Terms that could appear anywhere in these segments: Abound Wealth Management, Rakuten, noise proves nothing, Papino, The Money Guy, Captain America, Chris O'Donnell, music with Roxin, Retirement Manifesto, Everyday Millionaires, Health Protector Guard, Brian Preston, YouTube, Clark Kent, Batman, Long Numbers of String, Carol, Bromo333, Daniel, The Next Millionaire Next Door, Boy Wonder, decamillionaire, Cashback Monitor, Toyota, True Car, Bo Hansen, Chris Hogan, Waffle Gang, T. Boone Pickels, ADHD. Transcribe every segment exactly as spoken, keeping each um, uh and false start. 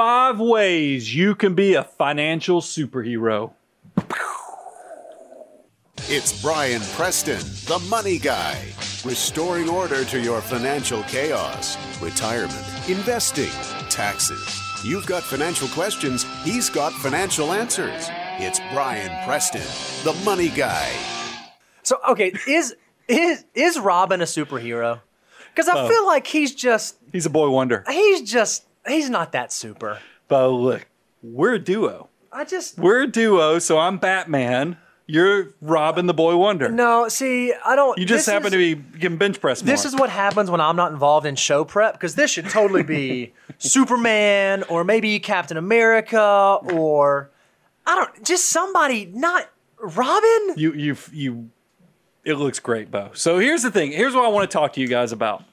five ways you can be a financial superhero. It's Brian Preston, the Money Guy, restoring order to your financial chaos, retirement, investing, taxes. You've got financial questions, he's got financial answers. It's Brian Preston, the Money Guy. So, okay, is is is Robin a superhero? Because I oh. feel like he's just... He's a boy wonder. He's just... He's not that super. Bo, look, we're a duo. I just... We're a duo, so I'm Batman. You're Robin the Boy Wonder. No, see, I don't... You just happen is, to be getting bench pressed more. This is what happens when I'm not involved in show prep, because this should totally be Superman or maybe Captain America or... I don't... Just somebody not... Robin? You, you, you... It looks great, Bo. So here's the thing. Here's what I want to talk to you guys about.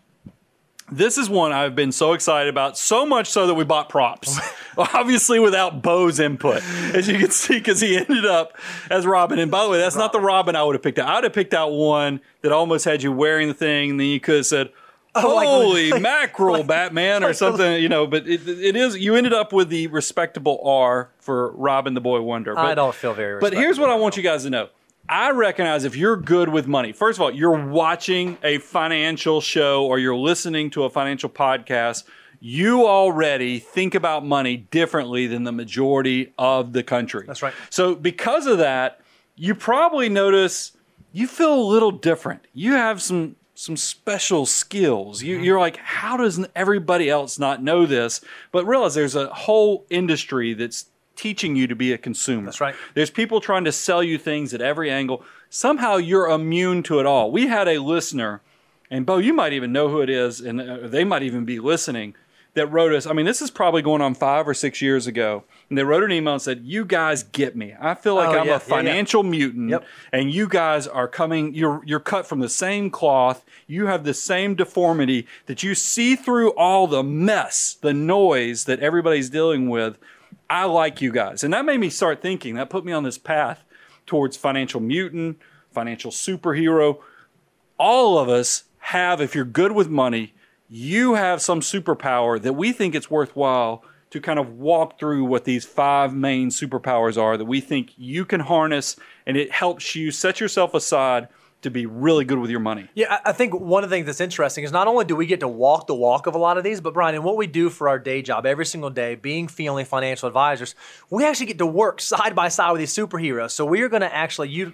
This is one I've been so excited about, so much so that we bought props. Obviously without Bo's input, as you can see, because he ended up as Robin. And by the way, that's Robin. Not the Robin I would have picked out. I would have picked out one that almost had you wearing the thing, and then you could have said, holy oh, like, mackerel, like, Batman, like, or something, you know. But it, it is, you ended up with the respectable R for Robin the Boy Wonder. But, I don't feel very respectable. But here's what I want you guys to know. I recognize if you're good with money, first of all, you're watching a financial show or you're listening to a financial podcast, you already think about money differently than the majority of the country. That's right. So because of that, you probably notice you feel a little different. You have some some special skills. You, mm-hmm. You're like, how does everybody else not know this? But realize there's a whole industry that's teaching you to be a consumer. That's right. There's people trying to sell you things at every angle. Somehow you're immune to it all. We had a listener, and Bo, you might even know who it is, and they might even be listening, that wrote us. I mean, this is probably going on five or six years ago. And they wrote an email and said, you guys get me. I feel like oh, I'm yeah, a financial yeah, yeah. mutant, yep. and you guys are coming, you're, you're cut from the same cloth. You have the same deformity that you see through all the mess, the noise that everybody's dealing with. I like you guys. And that made me start thinking. That put me on this path towards financial mutant, financial superhero. All of us have, if you're good with money, you have some superpower that we think it's worthwhile to kind of walk through what these five main superpowers are that we think you can harness, and it helps you set yourself aside to be really good with your money. Yeah, I think one of the things that's interesting is not only do we get to walk the walk of a lot of these, but Brian, in what we do for our day job every single day, being family financial advisors, we actually get to work side by side with these superheroes. So we are going to actually you,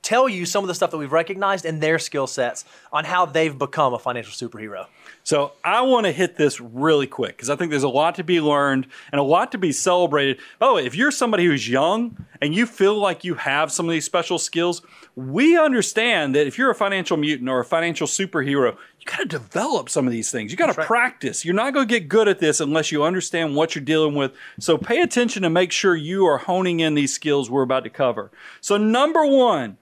tell you some of the stuff that we've recognized in their skill sets on how they've become a financial superhero. So I want to hit this really quick because I think there's a lot to be learned and a lot to be celebrated. By the way, if you're somebody who's young and you feel like you have some of these special skills, we understand that if you're a financial mutant or a financial superhero, you got to develop some of these things. You got to practice. You're not going to get good at this unless you understand what you're dealing with. So pay attention to make sure you are honing in these skills we're about to cover. So number one,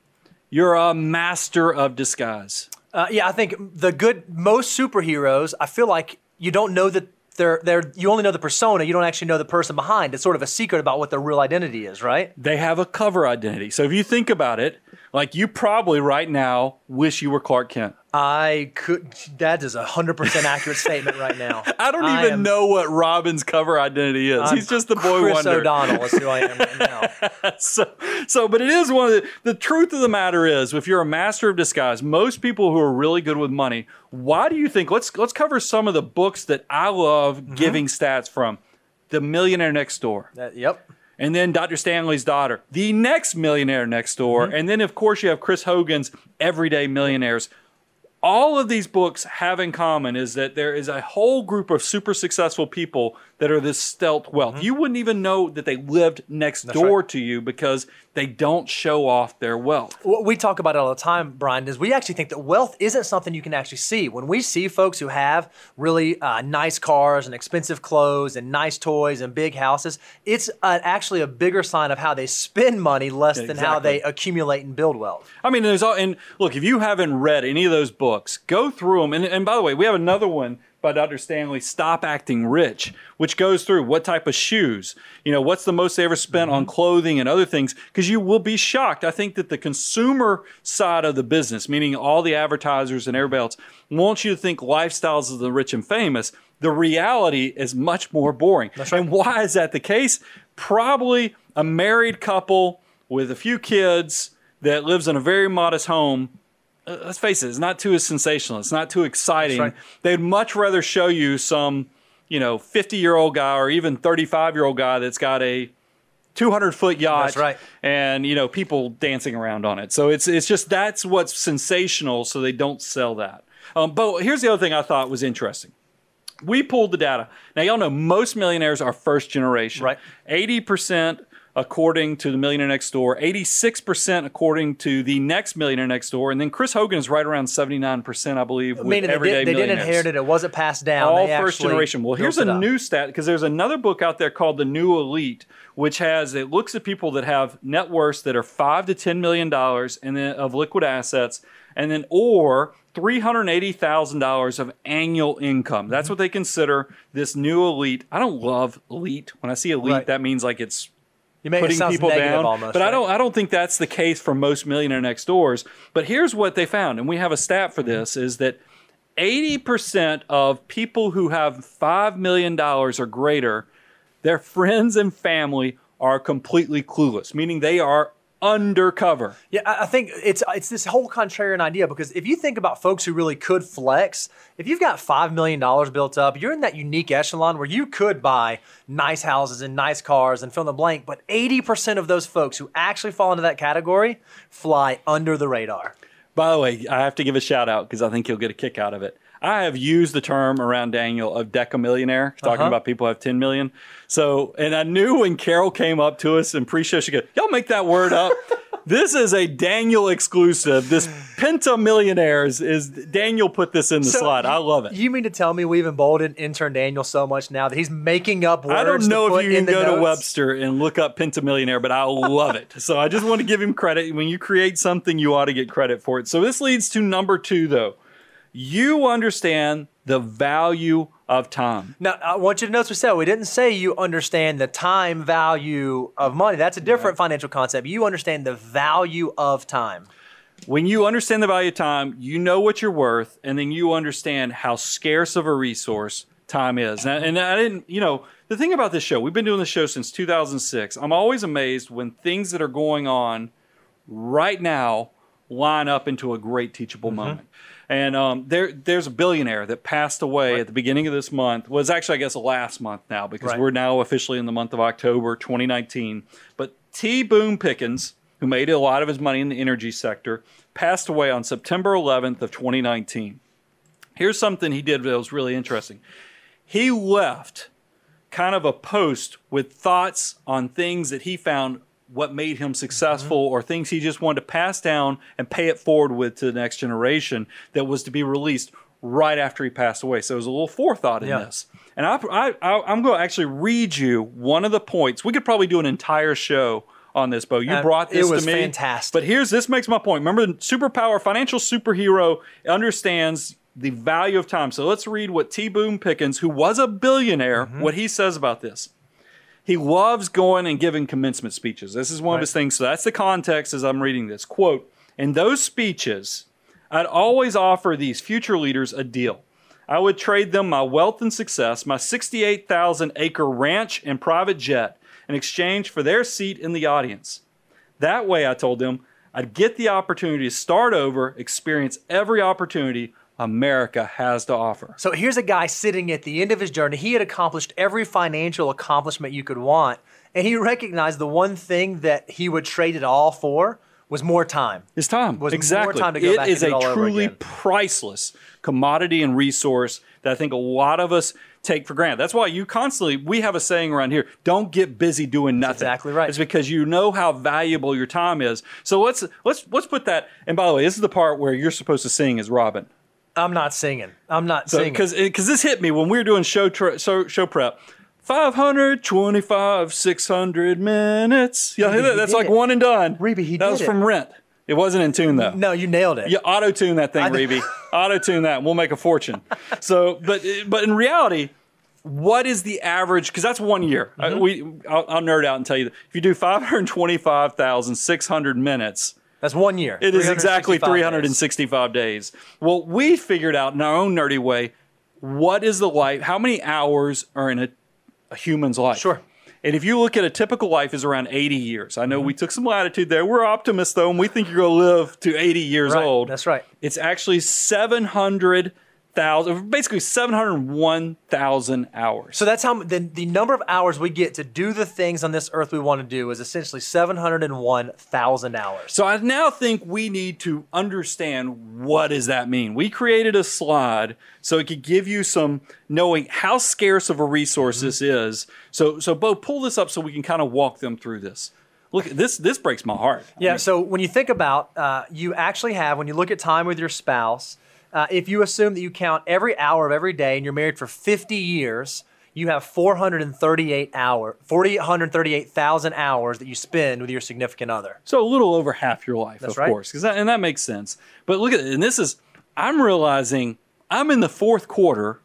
you're a master of disguise. Uh, yeah, I think the good, most superheroes, I feel like you don't know that They're, they're, you only know the persona. You don't actually know the person behind. It's sort of a secret about what their real identity is, right? They have a cover identity. So if you think about it, like you probably right now wish you were Clark Kent. I could. That is a one hundred percent accurate statement right now. I don't I even am, know what Robin's cover identity is. I'm He's just the boy Chris wonder. Chris O'Donnell is who I am right now. so, so, but it is one of the, the truth of the matter is, if you're a master of disguise, most people who are really good with money, why do you think, let's, let's cover some of the books that I love mm-hmm. giving stats from. The Millionaire Next Door. That, yep. And then Doctor Stanley's Daughter, The Next Millionaire Next Door. Mm-hmm. And then, of course, you have Chris Hogan's Everyday Millionaires. All of these books have in common is that there is a whole group of super successful people that are this stealth wealth. Mm-hmm. You wouldn't even know that they lived next That's door right. to you because they don't show off their wealth. What we talk about it all the time, Brian, is we actually think that wealth isn't something you can actually see. When we see folks who have really uh, nice cars and expensive clothes and nice toys and big houses, it's uh, actually a bigger sign of how they spend money less exactly. than how they accumulate and build wealth. I mean, there's all, and look, if you haven't read any of those books, go through them. And, and by the way, we have another one by Doctor Stanley, Stop Acting Rich, which goes through what type of shoes, you know, what's the most they ever spent mm-hmm. on clothing and other things, because you will be shocked. I think that the consumer side of the business, meaning all the advertisers and everybody else, wants you to think lifestyles of the rich and famous. the reality is much more boring. That's right. And why is that the case? Probably a married couple with a few kids that lives in a very modest home. Uh, let's face it, it's not too sensational. It's not too exciting. That's right. They'd much rather show you some, you know, fifty-year-old guy or even thirty-five-year-old guy that's got a two hundred foot yacht. That's right. And, you know, people dancing around on it. So it's it's just that's what's sensational, so they don't sell that. Um, but here's the other thing I thought was interesting. We pulled the data. Now, y'all know most millionaires are first generation. Right. eighty percent according to The Millionaire Next Door, eighty-six percent according to The Next Millionaire Next Door, and then Chris Hogan is right around seventy-nine percent, I believe, with Meaning Everyday Millionaires. They, did, they didn't inherit it. It wasn't passed down. All they first generation. Well, here's a new stat, because there's another book out there called The New Elite, which has, it looks at people that have net worths that are five to ten million dollars and then of liquid assets, and then or three hundred eighty thousand dollars of annual income. That's what they consider this new elite. I don't love elite. When I see elite, right. that means like it's you make putting it people down. Almost, but right? I don't I don't think that's the case for most Millionaire Next Doors. But here's what they found, and we have a stat for this, is that eighty percent of people who have five million dollars or greater, their friends and family are completely clueless, meaning they are undercover. Yeah, I think it's it's this whole contrarian idea, because if you think about folks who really could flex, if you've got five million dollars built up, you're in that unique echelon where you could buy nice houses and nice cars and fill in the blank, but eighty percent of those folks who actually fall into that category fly under the radar. By the way, I have to give a shout out because I think you'll get a kick out of it. I have used the term around Daniel of decamillionaire, talking uh-huh. about people who have ten million. So, and I knew when Carol came up to us and pre-show, she goes, y'all make that word up. This is a Daniel exclusive. This pentamillionaire is, is Daniel put this in the so slide. You, I love it. You mean to tell me we've emboldened intern Daniel so much now that he's making up words? I don't know to if you can go notes? to Webster and look up pentamillionaire, but I love it. So I just want to give him credit. When you create something, you ought to get credit for it. So this leads to number two, though. You understand the value of time. Now, I want you to notice we said we didn't say you understand the time value of money. That's a different yeah. financial concept. You understand the value of time. When you understand the value of time, you know what you're worth, and then you understand how scarce of a resource time is. And I, and I didn't, you know, the thing about this show, we've been doing this show since two thousand six. I'm always amazed when things that are going on right now line up into a great teachable mm-hmm. moment. And um, there, there's a billionaire that passed away right. at the beginning of this month. Was well, actually, I guess, last month now, because right. we're now officially in the month of October twenty nineteen. But T. Boone Pickens, who made a lot of his money in the energy sector, passed away on September eleventh of twenty nineteen. Here's something he did that was really interesting. He left kind of a post with thoughts on things that he found what made him successful, mm-hmm. or things he just wanted to pass down and pay it forward with to the next generation, that was to be released right after he passed away. So there was a little forethought in yeah. this. And I, I, I, I'm going to actually read you one of the points. We could probably do an entire show on this, Bo. You uh, brought this to me. It was fantastic. But here's, this makes my point. Remember, the superpower, financial superhero understands the value of time. So let's read what T. Boone Pickens, who was a billionaire, mm-hmm. what he says about this. He loves going and giving commencement speeches. This is one right. of his things. So that's the context as I'm reading this. Quote, in those speeches, I'd always offer these future leaders a deal. I would trade them my wealth and success, my sixty-eight thousand acre ranch and private jet, in exchange for their seat in the audience. That way, I told them, I'd get the opportunity to start over, experience every opportunity America has to offer. So here's a guy sitting at the end of his journey. He had accomplished every financial accomplishment you could want, and he recognized the one thing that he would trade it all for was more time. His time. Was exactly. more time to go it back is and do it all over again. It is a truly priceless commodity and resource that I think a lot of us take for granted. That's why you constantly, we have a saying around here, don't get busy doing nothing. That's exactly right. It's because you know how valuable your time is. So let's let's let's put that, and by the way, this is the part where you're supposed to sing as Robin. I'm not singing. I'm not so, singing. Because this hit me when we were doing show tra- show, show prep. five hundred twenty-five, six hundred minutes. Yeah, that? That's like it. One and done. Reeby, he that did That was it. From Rent. It wasn't in tune, though. No, you nailed it. You auto-tune that thing, Reeby. Auto-tune that, and we'll make a fortune. So, but but in reality, what is the average? Because that's one year. Mm-hmm. I, we I'll, I'll nerd out and tell you that. If you do five hundred twenty-five thousand six hundred minutes, that's one year. It is exactly three hundred sixty-five days. days. Well, we figured out in our own nerdy way, what is the life, how many hours are in a, a human's life? Sure. And if you look at a typical life is around eighty years. I know mm-hmm. we took some latitude there. We're optimists, though, and we think you're going to live to eighty years right. old. That's right. It's actually seven hundred thousand, basically seven hundred one thousand hours. So that's how the, the number of hours we get to do the things on this earth we want to do is essentially seven hundred one thousand hours. So I now think we need to understand, what does that mean? We created a slide so it could give you some knowing how scarce of a resource mm-hmm. this is. So, so Bo, pull this up so we can kind of walk them through this. Look, this this breaks my heart. Yeah, I mean, so when you think about, uh, you actually have, when you look at time with your spouse, Uh, if you assume that you count every hour of every day and you're married for fifty years, you have four hundred thirty-eight thousand hours that you spend with your significant other. So a little over half your life, That's of right. course. 'Cause that, and that makes sense. But look at it. And this is, I'm realizing I'm in the fourth quarter.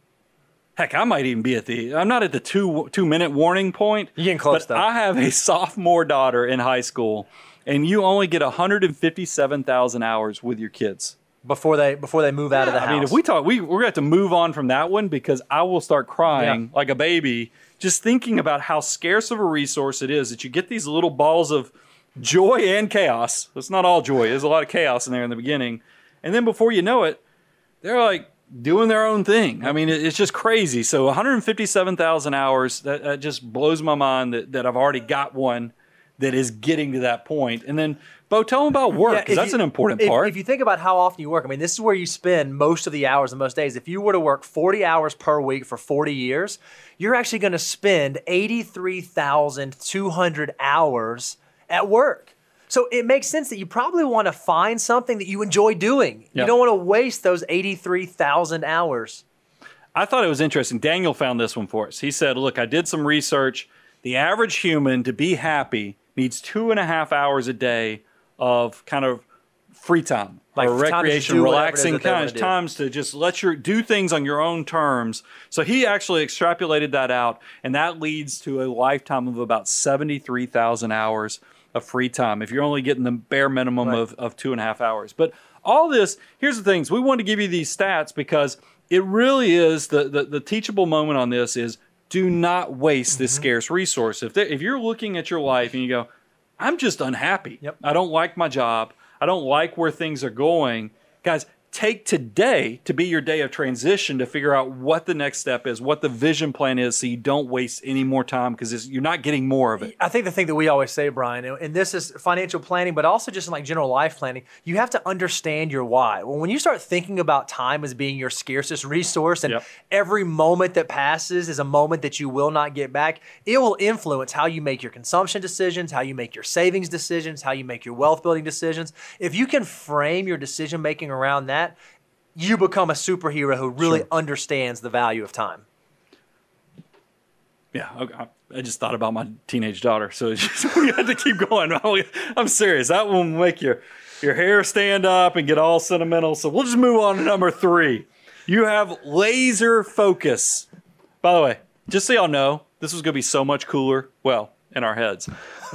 Heck, I might even be at the, I'm not at the two, two minute warning point. You're getting close but though. I have a sophomore daughter in high school, and you only get one hundred fifty-seven thousand hours with your kids. Before they before they move yeah, out of the house. I mean, if we talk, we, we're going to have to move on from that one because I will start crying yeah. like a baby just thinking about how scarce of a resource it is that you get these little balls of joy and chaos. It's not all joy. There's a lot of chaos in there in the beginning. And then before you know it, they're like doing their own thing. I mean, it, it's just crazy. So one hundred fifty-seven thousand hours, that, that just blows my mind that, that I've already got one that is getting to that point. And then, Bo, tell them about work, because yeah, that's you, an important if, part. If you think about how often you work, I mean, this is where you spend most of the hours and most days. If you were to work forty hours per week for forty years, you're actually going to spend eighty-three thousand two hundred hours at work. So it makes sense that you probably want to find something that you enjoy doing. Yep. You don't want to waste those eighty-three thousand hours. I thought it was interesting. Daniel found this one for us. He said, look, I did some research. The average human, to be happy, needs two and a half hours a day of kind of free time, like or recreation, relaxing kind of times to just let your do things on your own terms. So he actually extrapolated that out, and that leads to a lifetime of about seventy-three thousand hours of free time if you're only getting the bare minimum right. of, of two and a half hours. But all this, here's the things. We want to give you these stats because it really is the, the, the teachable moment on this is do not waste this mm-hmm. scarce resource. If, if you're looking at your life and you go, I'm just unhappy. Yep. I don't like my job. I don't like where things are going. Guys, take today to be your day of transition to figure out what the next step is, what the vision plan is, so you don't waste any more time because you're not getting more of it. I think the thing that we always say, Brian, and this is financial planning, but also just in like general life planning, you have to understand your why. Well, when you start thinking about time as being your scarcest resource and yep. every moment that passes is a moment that you will not get back, it will influence how you make your consumption decisions, how you make your savings decisions, how you make your wealth building decisions. If you can frame your decision making around that, you become a superhero who really sure. understands the value of time. Yeah, okay. I just thought about my teenage daughter, so it's just, we had to keep going. I'm serious. That one will make your, your hair stand up and get all sentimental. So we'll just move on to number three. You have laser focus. By the way, just so y'all know, this was going to be so much cooler. Well, in our heads.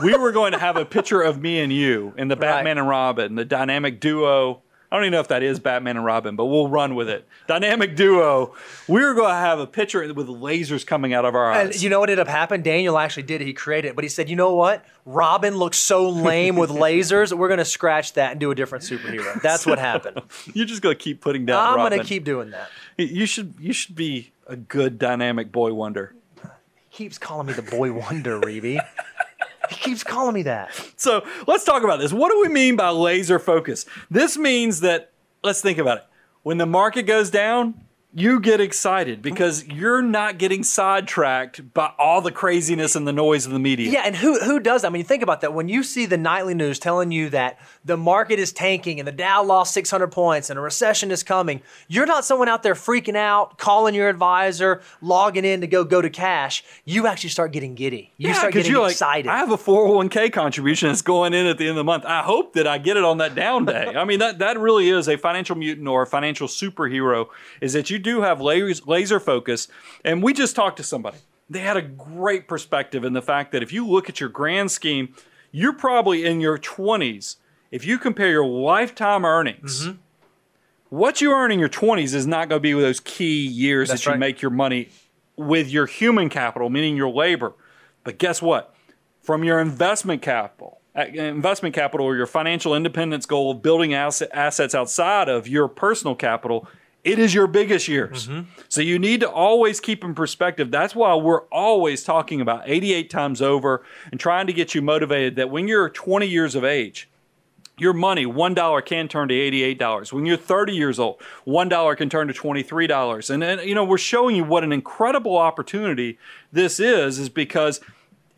We were going to have a picture of me and you in the Batman right. and Robin, the dynamic duo. I don't even know if that is Batman and Robin, but we'll run with it. Dynamic duo. We're going to have a picture with lasers coming out of our eyes. And you know what ended up happening? Daniel actually did it. He created it, but he said, you know what? Robin looks so lame with lasers. We're going to scratch that and do a different superhero. That's so, what happened. You're just going to keep putting down I'm Robin. I'm going to keep doing that. You should, you should be a good dynamic Boy Wonder. He keeps calling me the Boy Wonder, Reeby. He keeps calling me that. So let's talk about this. What do we mean by laser focus? This means that, let's think about it. When the market goes down, you get excited because you're not getting sidetracked by all the craziness and the noise of the media. Yeah, and who who does that? I mean, think about that. When you see the nightly news telling you that the market is tanking and the Dow lost six hundred points and a recession is coming, you're not someone out there freaking out, calling your advisor, logging in to go go to cash. You actually start getting giddy. You yeah, start getting you're excited. Like, I have a four oh one K contribution that's going in at the end of the month. I hope that I get it on that down day. I mean, that, that really is a financial mutant or a financial superhero, is that you do have laser focus. And we just talked to somebody. They had a great perspective in the fact that if you look at your grand scheme, you're probably in your twenties. If you compare your lifetime earnings, mm-hmm. what you earn in your twenties is not going to be those key years That's that you right. make your money with your human capital, meaning your labor. But guess what? From your investment capital, investment capital or your financial independence goal of building assets outside of your personal capital, it is your biggest years. Mm-hmm. So you need to always keep in perspective. That's why we're always talking about eighty-eight times over and trying to get you motivated that when you're twenty years of age, your money, one dollar can turn to eighty-eight dollars. When you're thirty years old, one dollar can turn to twenty-three dollars. And, and you know, we're showing you what an incredible opportunity this is, is because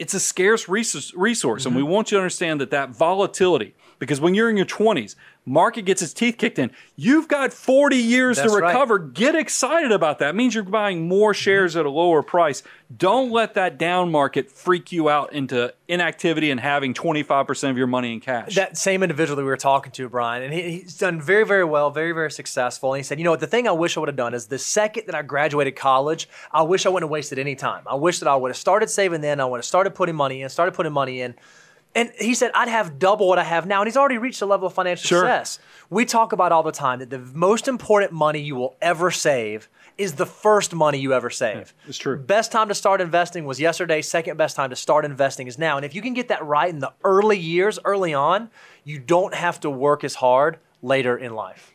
it's a scarce resource. Mm-hmm. And we want you to understand that that volatility, because when you're in your twenties, market gets its teeth kicked in. You've got forty years That's to recover. Right. Get excited about that. It means you're buying more shares mm-hmm. at a lower price. Don't let that down market freak you out into inactivity and having twenty-five percent of your money in cash. That same individual that we were talking to, Brian, and he, he's done very, very well, very, very successful. And he said, you know what, the thing I wish I would have done is the second that I graduated college, I wish I wouldn't have wasted any time. I wish that I would have started saving then. I would have started putting money in, started putting money in. And he said, I'd have double what I have now. And he's already reached a level of financial sure. success. We talk about all the time that the most important money you will ever save is the first money you ever save. Yeah, it's true. Best time to start investing was yesterday. Second best time to start investing is now. And if you can get that right in the early years, early on, you don't have to work as hard later in life.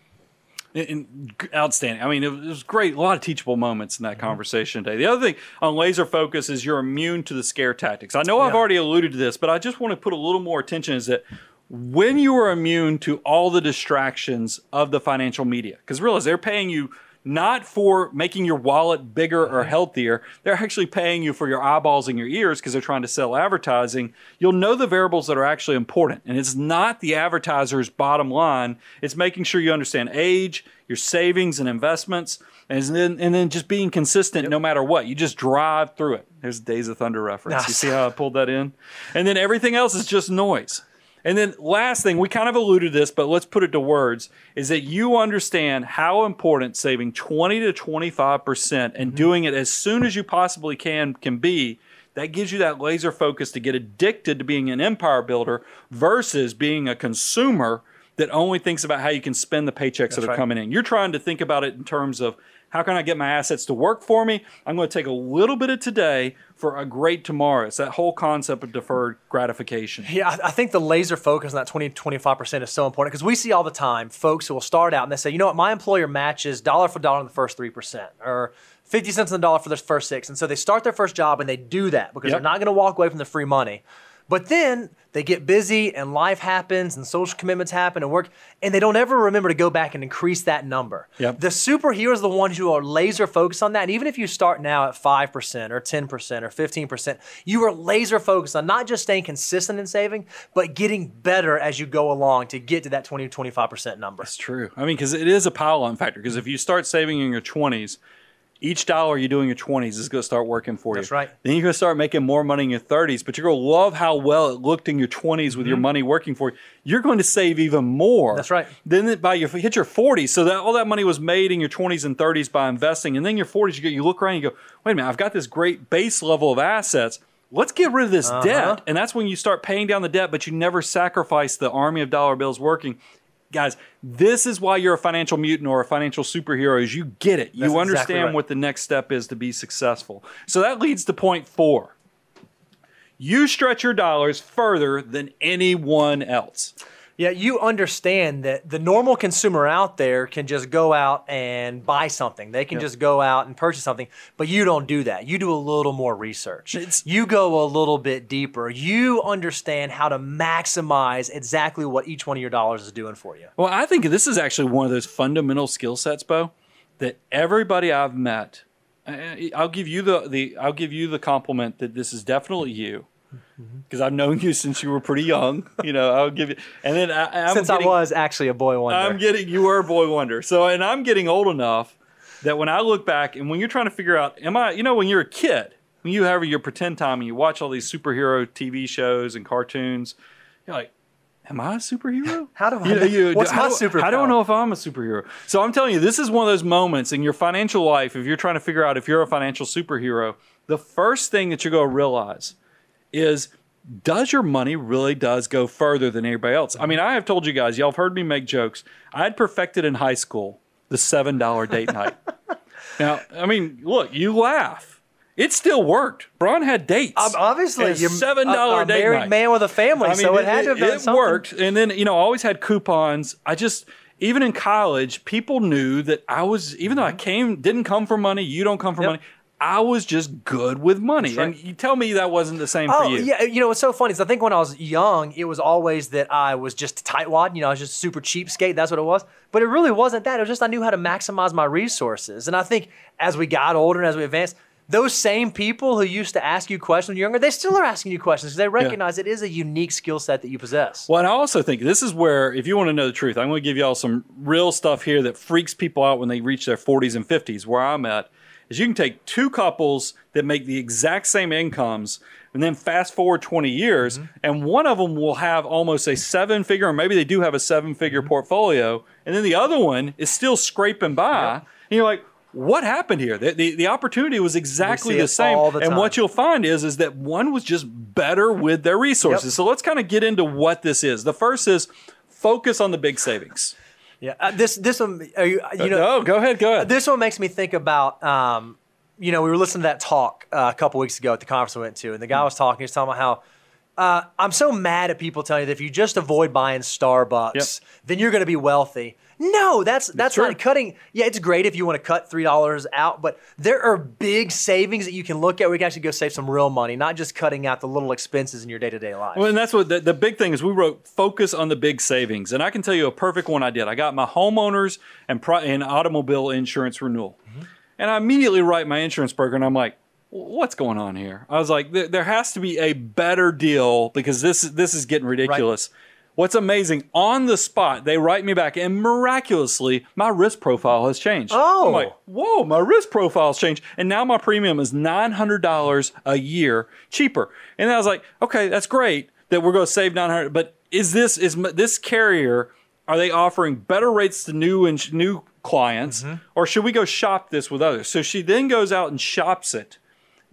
And outstanding. I mean, it was great. A lot of teachable moments in that mm-hmm. conversation today. The other thing on laser focus is you're immune to the scare tactics. I know yeah. I've already alluded to this, but I just want to put a little more attention is that when you are immune to all the distractions of the financial media, because realize they're paying you not for making your wallet bigger or healthier. They're actually paying you for your eyeballs and your ears because they're trying to sell advertising. You'll know the variables that are actually important. And it's not the advertiser's bottom line. It's making sure you understand age, your savings and investments, and then, and then just being consistent no matter what. You just drive through it. There's a Days of Thunder reference. You see how I pulled that in? And then everything else is just noise. And then last thing, we kind of alluded to this, but let's put it to words, is that you understand how important saving twenty to twenty-five percent and doing it as soon as you possibly can can be. That gives you that laser focus to get addicted to being an empire builder versus being a consumer that only thinks about how you can spend the paychecks That's that are right. coming in. You're trying to think about it in terms of, how can I get my assets to work for me? I'm going to take a little bit of today for a great tomorrow. It's that whole concept of deferred gratification. Yeah, I think the laser focus on that twenty to twenty-five percent is so important because we see all the time folks who will start out and they say, you know what, my employer matches dollar for dollar in the first three percent or fifty cents on the dollar for the first six. And so they start their first job and they do that because yep. they're not going to walk away from the free money. But then they get busy and life happens and social commitments happen and work, and they don't ever remember to go back and increase that number. Yep. The superheroes are the ones who are laser focused on that. And even if you start now at five percent or ten percent or fifteen percent, you are laser focused on not just staying consistent in saving, but getting better as you go along to get to that twenty to twenty-five percent number. That's true. I mean, because it is a pile-on factor. Because if you start saving in your twenties, each dollar you do in your twenties is going to start working for you. That's right. Then you're going to start making more money in your thirties, but you're going to love how well it looked in your twenties with mm-hmm. your money working for you. You're going to save even more. That's right. Then by your hit your forties, so that all that money was made in your twenties and thirties by investing, and then your forties, you, get, you look around and you go, wait a minute, I've got this great base level of assets. Let's get rid of this uh-huh. debt. And that's when you start paying down the debt, but you never sacrifice the army of dollar bills working. Guys, this is why you're a financial mutant or a financial superhero is you get it. You That's understand exactly right. what the next step is to be successful. So that leads to point four. You stretch your dollars further than anyone else. Yeah, you understand that the normal consumer out there can just go out and buy something. They can yep. just go out and purchase something, but you don't do that. You do a little more research. It's, you go a little bit deeper. You understand how to maximize exactly what each one of your dollars is doing for you. Well, I think this is actually one of those fundamental skill sets, Bo, that everybody I've met, I'll give you the, the I'll give you the compliment that this is definitely you. Because I've known you since you were pretty young, you know. I'll give you, and then I, I'm since getting, I was actually a boy wonder. I'm getting you were a boy wonder. So, and I'm getting old enough that when I look back, and when you're trying to figure out, am I, you know, when you're a kid, when you have your pretend time and you watch all these superhero T V shows and cartoons, you're like, am I a superhero? How do I? You know, you, what's my superpower? I don't know if I'm a superhero. So I'm telling you, this is one of those moments in your financial life. If you're trying to figure out if you're a financial superhero, the first thing that you're going to realize is does your money really does go further than everybody else? I mean, I have told you guys, y'all have heard me make jokes. I had perfected in high school the seven dollar date night. Now, I mean, look, you laugh. It still worked. Braun had dates. Um, obviously. You're seven dollar a, a date married night. Man with a family, I mean, so it, it had to have done it something. It worked. And then, you know, I always had coupons. I just... Even in college, people knew that I was, even though I came, didn't come for money, you don't come for yep. money, I was just good with money. Right. And you tell me that wasn't the same oh, for you. Yeah, you know, what's so funny is I think when I was young, it was always that I was just tightwad, you know, I was just super cheapskate, that's what it was. But it really wasn't that. It was just I knew how to maximize my resources. And I think as we got older and as we advanced, those same people who used to ask you questions when you were younger, they still are asking you questions because they recognize yeah. it is a unique skill set that you possess. Well, and I also think this is where, if you want to know the truth, I'm going to give y'all some real stuff here that freaks people out when they reach their forties and fifties, where I'm at, is you can take two couples that make the exact same incomes and then fast forward twenty years, mm-hmm. and one of them will have almost a seven-figure, or maybe they do have a seven-figure portfolio, and then the other one is still scraping by, yeah. and you're like, what happened here? The, the, the opportunity was exactly the same. The and what you'll find is, is that one was just better with their resources. Yep. So let's kind of get into what this is. The first is focus on the big savings. yeah. Uh, this, this one, are you, you know, no, go ahead, go ahead. This one makes me think about, um, you know, we were listening to that talk uh, a couple weeks ago at the conference we went to, and the guy mm-hmm. was talking, he was talking about how, uh, I'm so mad at people telling you that if you just avoid buying Starbucks, yep. then you're going to be wealthy. No, that's that's not cutting. Yeah, it's great if you want to cut three dollars out, but there are big savings that you can look at where you can actually go save some real money, not just cutting out the little expenses in your day-to-day life. Well, and that's what the, the big thing is. We wrote focus on the big savings, and I can tell you a perfect one I did. I got my homeowners and, pro, and automobile insurance renewal, mm-hmm. and I immediately write my insurance broker, and I'm like, what's going on here? I was like, there, there has to be a better deal because this, this is getting ridiculous. Right. What's amazing, on the spot, they write me back, and miraculously, my risk profile has changed. Oh. I'm like, whoa, my risk profile's changed, and now my premium is nine hundred dollars a year cheaper. And I was like, okay, that's great that we're going to save nine hundred dollars, but is this is this carrier, are they offering better rates to new and new clients, mm-hmm. or should we go shop this with others? So she then goes out and shops it.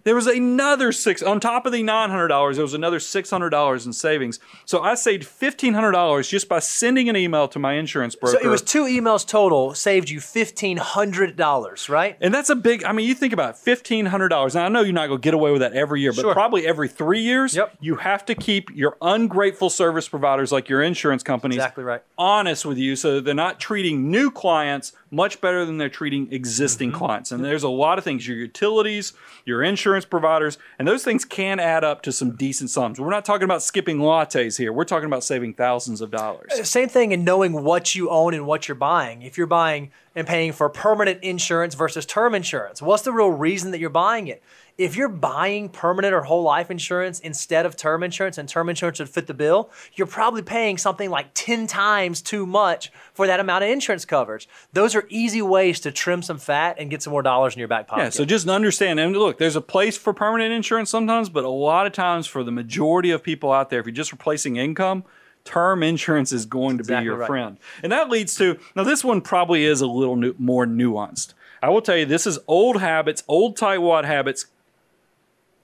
There was another six, on top of the nine hundred dollars, there was another six hundred dollars in savings. So I saved fifteen hundred dollars just by sending an email to my insurance broker. So it was two emails total, saved you fifteen hundred dollars, right? And that's a big, I mean, you think about it, fifteen hundred dollars. Now, I know you're not going to get away with that every year, but sure. probably every three years, yep. you have to keep your ungrateful service providers like your insurance companies exactly right. honest with you so that they're not treating new clients much better than they're treating existing mm-hmm. clients. And there's a lot of things, your utilities, your insurance providers, and those things can add up to some decent sums. We're not talking about skipping lattes here. We're talking about saving thousands of dollars. Same thing in knowing what you own and what you're buying. If you're buying and paying for permanent insurance versus term insurance, what's the real reason that you're buying it? If you're buying permanent or whole life insurance instead of term insurance, and term insurance would fit the bill, you're probably paying something like ten times too much for that amount of insurance coverage. Those are easy ways to trim some fat and get some more dollars in your back pocket. Yeah, so just understand, and look, there's a place for permanent insurance sometimes, but a lot of times for the majority of people out there, if you're just replacing income, term insurance is going to exactly be your right. friend. And that leads to, now this one probably is a little nu- more nuanced. I will tell you, this is old habits, old tightwad habits.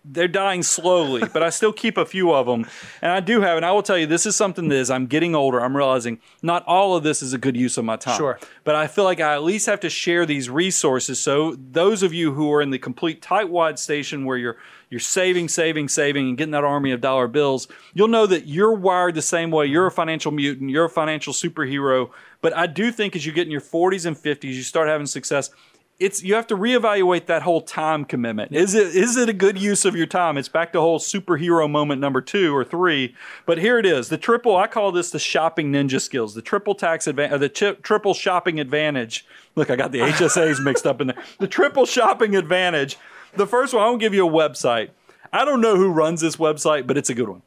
They're dying slowly, but I still keep a few of them. And I do have, and I will tell you, this is something that as I'm getting older, I'm realizing not all of this is a good use of my time. Sure. But I feel like I at least have to share these resources. So those of you who are in the complete tightwad station where you're you're saving, saving, saving, and getting that army of dollar bills, you'll know that you're wired the same way. You're a financial mutant. You're a financial superhero. But I do think as you get in your forties and fifties, you start having success, It's you have to reevaluate that whole time commitment. Is it is it a good use of your time? It's back to whole superhero moment number two or three. But here it is, the triple. I call this the shopping ninja skills, the triple tax advantage, the tri- triple shopping advantage. Look, I got the H S As mixed up in there. The triple shopping advantage. The first one, I won't give you a website. I don't know who runs this website, but it's a good one.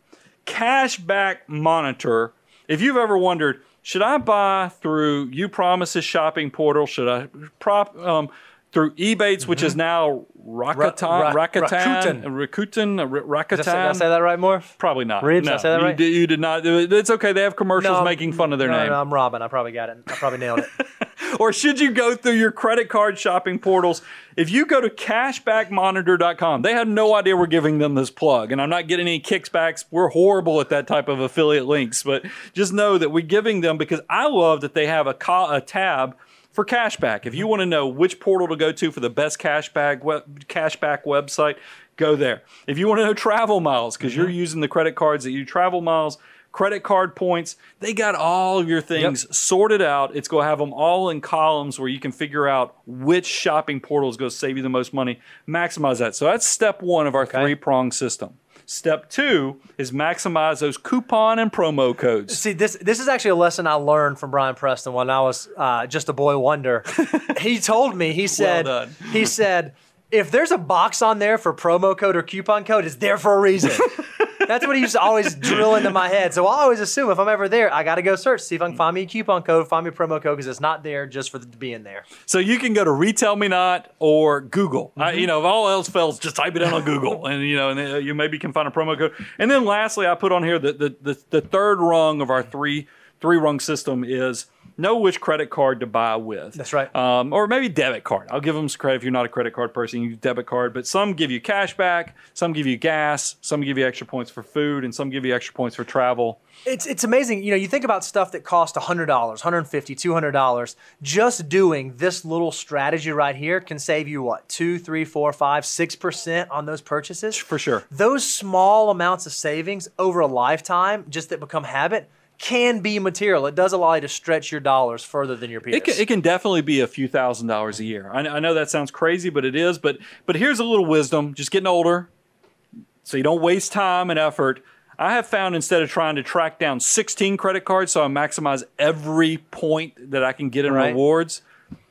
Cashback Monitor. If you've ever wondered, should I buy through UPromises shopping portal? Should I prop um, through Ebates, mm-hmm. which is now Rakuten, Rakuten, Rakuten, Rakuten? Did I say that right, Morf? Probably not. Reeves, no, did I say that right? You, you did not. It's okay. They have commercials no, making fun of their no, name. No, I'm Robin. I probably got it. I probably nailed it. Or should you go through your credit card shopping portals? If you go to cashback monitor dot com, they had no idea we're giving them this plug, and I'm not getting any kickbacks. We're horrible at that type of affiliate links, but just know that we're giving them because I love that they have a, co- a tab for cashback. If you want to know which portal to go to for the best cashback web, cashback website, go there. If you want to know travel miles, because mm-hmm. you're using the credit cards that you travel miles, credit card points, they got all of your things yep. sorted out. It's going to have them all in columns where you can figure out which shopping portal is going to save you the most money. Maximize that. So that's step one of our okay. three-pronged system. Step two is maximize those coupon and promo codes. See, this this is actually a lesson I learned from Brian Preston when I was uh, just a boy wonder. He told me, he said, well done. he said, if there's a box on there for promo code or coupon code, it's there for a reason. That's what he used to always drill into my head. So I always assume if I'm ever there, I got to go search, see if I can find me a coupon code, find me a promo code, because it's not there just for the, being there. So you can go to RetailMeNot or Google. Mm-hmm. I, you know, if all else fails, just type it in on Google, and you know, and you maybe can find a promo code. And then lastly, I put on here the the the, the third rung of our three three rung system is. Know which credit card to buy with. That's right. Um, or maybe debit card. I'll give them some credit if you're not a credit card person. You use debit card. But some give you cash back. Some give you gas. Some give you extra points for food. And some give you extra points for travel. It's it's amazing. You know, you think about stuff that costs one hundred dollars, one hundred fifty dollars, two hundred dollars. Just doing this little strategy right here can save you, what, two, three, four, five, six percent on those purchases? For sure. Those small amounts of savings over a lifetime just that become habit can be material. It does allow you to stretch your dollars further than your peers. It can, it can definitely be a few thousand dollars a year. I, I know that sounds crazy, but it is. But but here's a little wisdom, just getting older, so you don't waste time and effort. I have found instead of trying to track down sixteen credit cards so I maximize every point that I can get in right. rewards,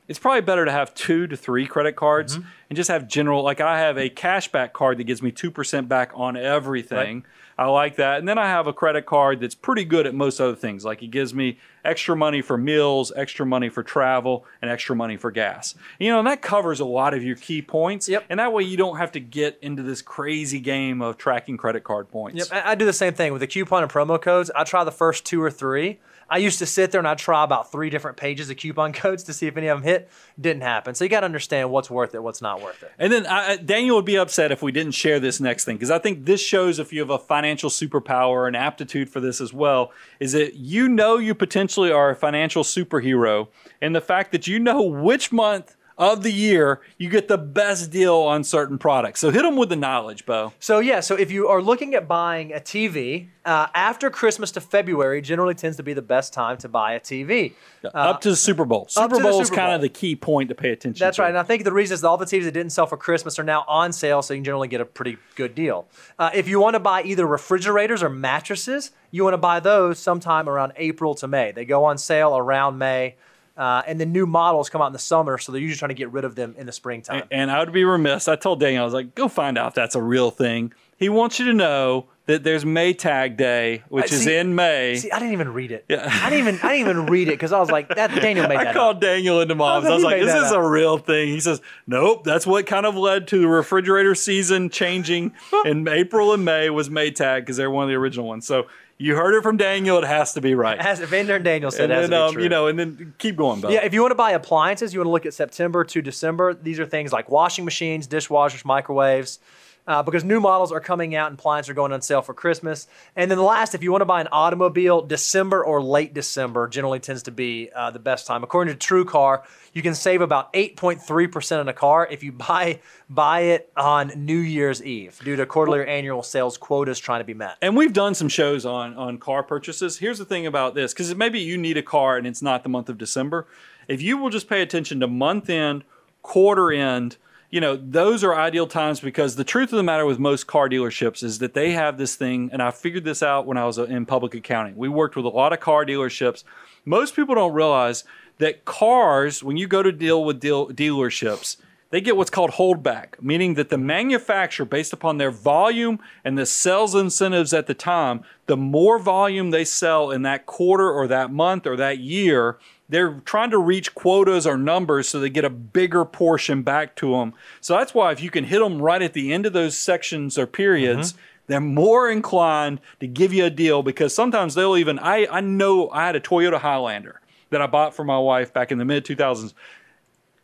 it's probably better to have two to three credit cards mm-hmm. and just have general, like I have a cashback card that gives me two percent back on everything. Right. I like that. And then I have a credit card that's pretty good at most other things. Like it gives me extra money for meals, extra money for travel, and extra money for gas. You know, and that covers a lot of your key points. Yep. And that way you don't have to get into this crazy game of tracking credit card points. Yep. I do the same thing with the coupon and promo codes. I try the first two or three. I used to sit there and I'd try about three different pages of coupon codes to see if any of them hit. Didn't happen. So you got to understand what's worth it, what's not worth it. And then I, Daniel would be upset if we didn't share this next thing, because I think this shows if you have a financial superpower and aptitude for this as well, is that you know you potentially are a financial superhero, and the fact that you know which month of the year you get the best deal on certain products. So hit them with the knowledge, Bo. So yeah, so if you are looking at buying a T V, uh, after Christmas to February generally tends to be the best time to buy a T V. Uh, up to the Super Bowl. Super Bowl is kind of the key point to pay attention to. That's right, and I think the reason is that all the T Vs that didn't sell for Christmas are now on sale, so you can generally get a pretty good deal. Uh, if you want to buy either refrigerators or mattresses, you want to buy those sometime around April to May. They go on sale around May. Uh, and the new models come out in the summer, so they're usually trying to get rid of them in the springtime. And, and I would be remiss. I told Daniel, I was like, go find out if that's a real thing. He wants you to know that there's Maytag Day, which see, is in May. See, I didn't even read it. Yeah. I didn't even I didn't even read it because I was like, that Daniel made that I called up. Daniel into my office. I was like, is this up. a real thing? He says, nope, that's what kind of led to the refrigerator season changing in April and May was Maytag, because they're one of the original ones. So you heard it from Daniel. It has to be right. As Vander and Daniel said, and it has then, to be um, true. You know, and then keep going, Bo. Yeah, if you want to buy appliances, you want to look at September to December. These are things like washing machines, dishwashers, microwaves, uh, because new models are coming out and appliances are going on sale for Christmas. And then last, if you want to buy an automobile, December or late December generally tends to be uh, the best time. According to True Car, you can save about eight point three percent on a car if you buy buy it on New Year's Eve due to quarterly or annual sales quotas trying to be met. And we've done some shows on, on car purchases. Here's the thing about this, because maybe you need a car and it's not the month of December. If you will just pay attention to month end, quarter end, you know, those are ideal times, because the truth of the matter with most car dealerships is that they have this thing, and I figured this out when I was in public accounting. We worked with a lot of car dealerships. Most people don't realize that cars, when you go to deal with deal dealerships, they get what's called holdback, meaning that the manufacturer, based upon their volume and the sales incentives at the time, the more volume they sell in that quarter or that month or that year, they're trying to reach quotas or numbers so they get a bigger portion back to them. So that's why if you can hit them right at the end of those sections or periods, mm-hmm. they're more inclined to give you a deal, because sometimes they'll even, I, I know I had a Toyota Highlander that I bought for my wife back in the mid two thousands.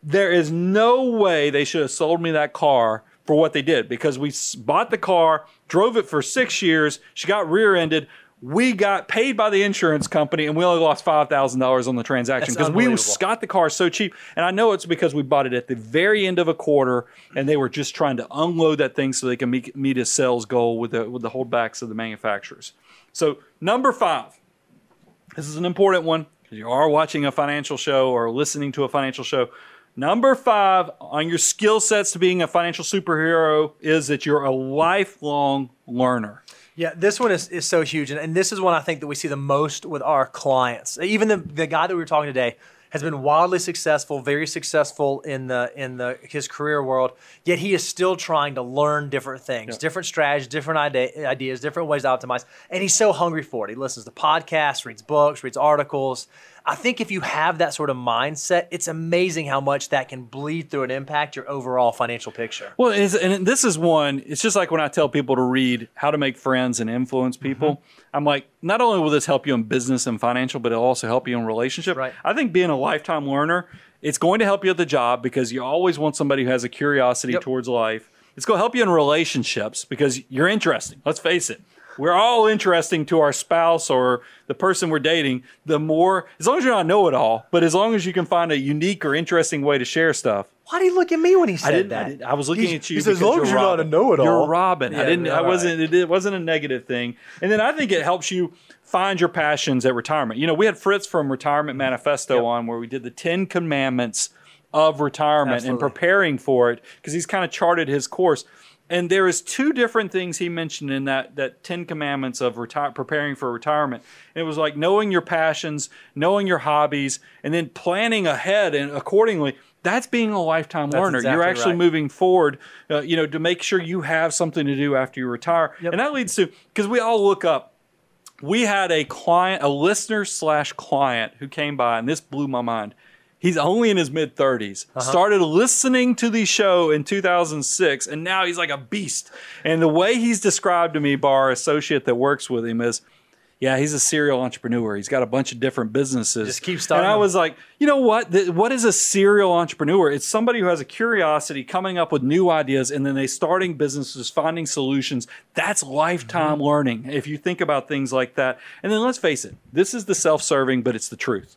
There is no way they should have sold me that car for what they did, because we bought the car, drove it for six years, she got rear-ended, We got paid by the insurance company, and we only lost five thousand dollars on the transaction because we got the car so cheap. And I know it's because we bought it at the very end of a quarter, and they were just trying to unload that thing so they can meet, meet a sales goal with the, with the holdbacks of the manufacturers. So number five, this is an important one because you are watching a financial show or listening to a financial show. Number five on your skill sets to being a financial superhero is that you're a lifelong learner. Yeah, this one is, is so huge. And, and this is one I think that we see the most with our clients. Even the, the guy that we were talking today has been wildly successful, very successful in the in the his career world, yet he is still trying to learn different things, yeah. different strategies, different idea, ideas, different ways to optimize. And he's so hungry for it. He listens to podcasts, reads books, reads articles. I think if you have that sort of mindset, it's amazing how much that can bleed through and impact your overall financial picture. Well, and this is one, it's just like when I tell people to read How to Make Friends and Influence People. Mm-hmm. I'm like, not only will this help you in business and financial, but it'll also help you in relationship. Right. I think being a lifetime learner, it's going to help you at the job because you always want somebody who has a curiosity yep. towards life. It's going to help you in relationships because you're interesting. Let's face it. We're all interesting to our spouse or the person we're dating. The more, as long as you're not know-it-all, but as long as you can find a unique or interesting way to share stuff. Why do you look at me when he said I didn't, that? I, didn't, I was looking he's, at you. He says, as long as you're Robin. Not a know-it-all, you're Robin. Yeah, I didn't. I wasn't. Right. It wasn't a negative thing. And then I think it helps you find your passions at retirement. You know, we had Fritz from Retirement Manifesto yep. on where we did the Ten Commandments of retirement Absolutely. And preparing for it because he's kind of charted his course. And there is two different things he mentioned in that that Ten Commandments of reti- preparing for retirement. And it was like knowing your passions, knowing your hobbies, and then planning ahead and accordingly. That's being a lifetime that's learner. Exactly You're actually right. moving forward, uh, you know, to make sure you have something to do after you retire. Yep. And that leads to because we all look up. We had a client, a listener slash client, who came by, and this blew my mind. He's only in his mid-thirties, uh-huh. started listening to the show in two thousand six, and now he's like a beast. And the way he's described to me by our associate that works with him is, yeah, he's a serial entrepreneur. He's got a bunch of different businesses. Just keep starting. And I was like, you know what? What is a serial entrepreneur? It's somebody who has a curiosity, coming up with new ideas, and then they starting businesses, finding solutions. That's lifetime mm-hmm. learning if you think about things like that. And then let's face it, this is the self-serving, but it's the truth.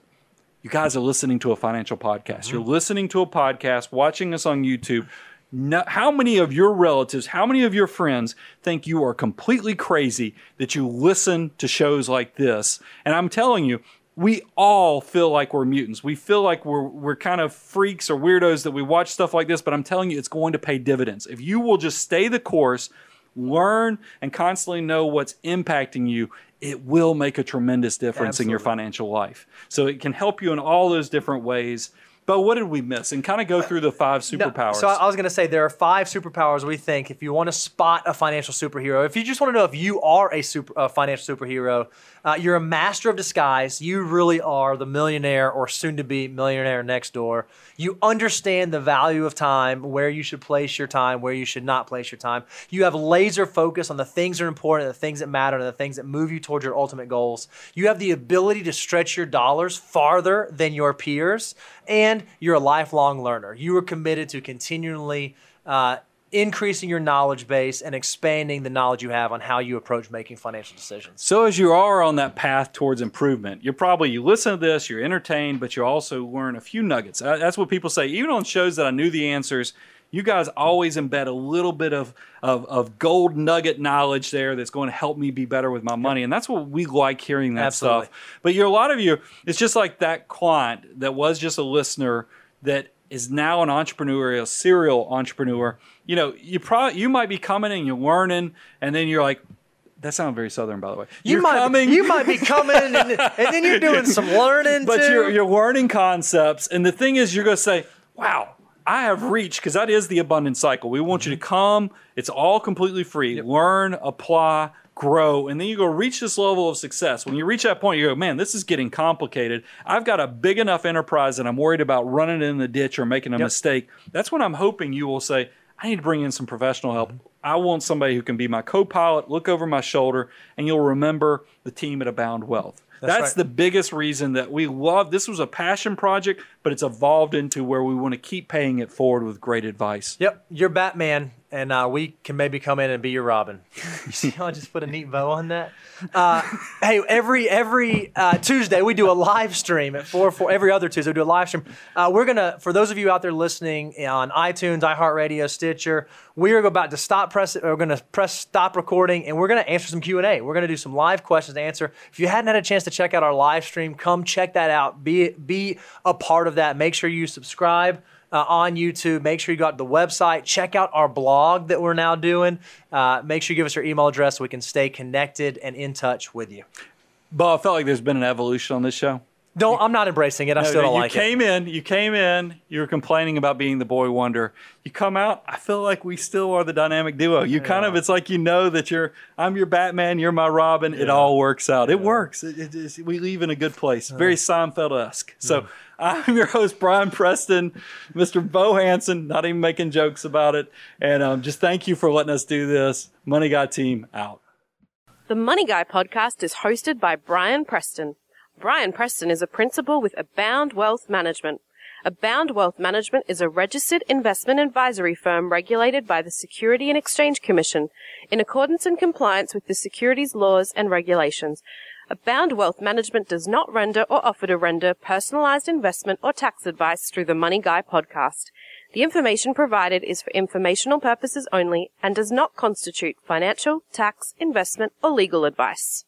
You guys are listening to a financial podcast. You're listening to a podcast, watching us on YouTube. No, how many of your relatives, how many of your friends think you are completely crazy that you listen to shows like this? And I'm telling you, we all feel like we're mutants. We feel like we're we're kind of freaks or weirdos that we watch stuff like this. But I'm telling you, it's going to pay dividends. If you will just stay the course, learn, and constantly know what's impacting you, it will make a tremendous difference Absolutely. In your financial life. So it can help you in all those different ways. But what did we miss? And kind of go through the five superpowers. No, so I was going to say there are five superpowers we think if you want to spot a financial superhero, if you just want to know if you are a super, uh, financial superhero, uh, you're a master of disguise. You really are the millionaire or soon-to-be millionaire next door. You understand the value of time, where you should place your time, where you should not place your time. You have laser focus on the things that are important, the things that matter, and the things that move you towards your ultimate goals. You have the ability to stretch your dollars farther than your peers. And you're a lifelong learner. You are committed to continually uh, increasing your knowledge base and expanding the knowledge you have on how you approach making financial decisions. So as you are on that path towards improvement, you're probably, you listen to this, you're entertained, but you also learn a few nuggets. That's what people say. Even on shows that I knew the answers, you guys always embed a little bit of, of, of gold nugget knowledge there that's going to help me be better with my money. And that's what we like hearing that Absolutely. Stuff. But you're, a lot of you, it's just like that client that was just a listener that is now an entrepreneur, a serial entrepreneur. You know, you, pro- you might be coming and you're learning, and then you're like, that sounds very Southern, by the way. You, might be, you might be coming, and, and then you're doing some learning, but too. But you're, you're learning concepts. And the thing is, you're going to say, wow. I have reached, because that is the abundance cycle. We want mm-hmm. you to come. It's all completely free. Yep. Learn, apply, grow, and then you go reach this level of success. When you reach that point, you go, man, this is getting complicated. I've got a big enough enterprise that I'm worried about running in the ditch or making a yep. mistake. That's when I'm hoping you will say, I need to bring in some professional help. I want somebody who can be my co-pilot, look over my shoulder, and you'll remember the team at Abound Wealth. That's, That's right. The biggest reason that we love. This was a passion project, but it's evolved into where we want to keep paying it forward with great advice. Yep. You're Batman, and uh, we can maybe come in and be your Robin. You see how I just put a neat bow on that? Uh, hey, every every uh, Tuesday we do a live stream at four four. Every other Tuesday we do a live stream. Uh, we're going to, for those of you out there listening on iTunes, iHeartRadio, Stitcher, we're about to stop press, we're going to press stop recording, and we're going to answer some Q and A. We're going to do some live questions to answer. If you hadn't had a chance to check out our live stream, come check that out. Be, be a part of that. Make sure you subscribe uh, on YouTube. Make sure you go out to the website. Check out our blog that we're now doing. Uh, make sure you give us your email address so we can stay connected and in touch with you. Bo, I felt like there's been an evolution on this show. No, I'm not embracing it. I no, still don't no, you like came it. In, you came in, you were complaining about being the Boy Wonder. You come out, I feel like we still are the dynamic duo. You yeah. kind of, it's like you know that you're, I'm your Batman, you're my Robin. Yeah. It all works out. Yeah. It works. It, it, it, we leave in a good place. Uh, Very Seinfeld-esque. So yeah. I'm your host, Brian Preston, Mister Bo Hansen, not even making jokes about it. And um, just thank you for letting us do this. Money Guy team out. The Money Guy podcast is hosted by Brian Preston. Brian Preston is a principal with Abound Wealth Management. Abound Wealth Management is a registered investment advisory firm regulated by the Securities and Exchange Commission in accordance and compliance with the securities laws and regulations. Abound Wealth Management does not render or offer to render personalized investment or tax advice through the Money Guy podcast. The information provided is for informational purposes only and does not constitute financial, tax, investment, or legal advice.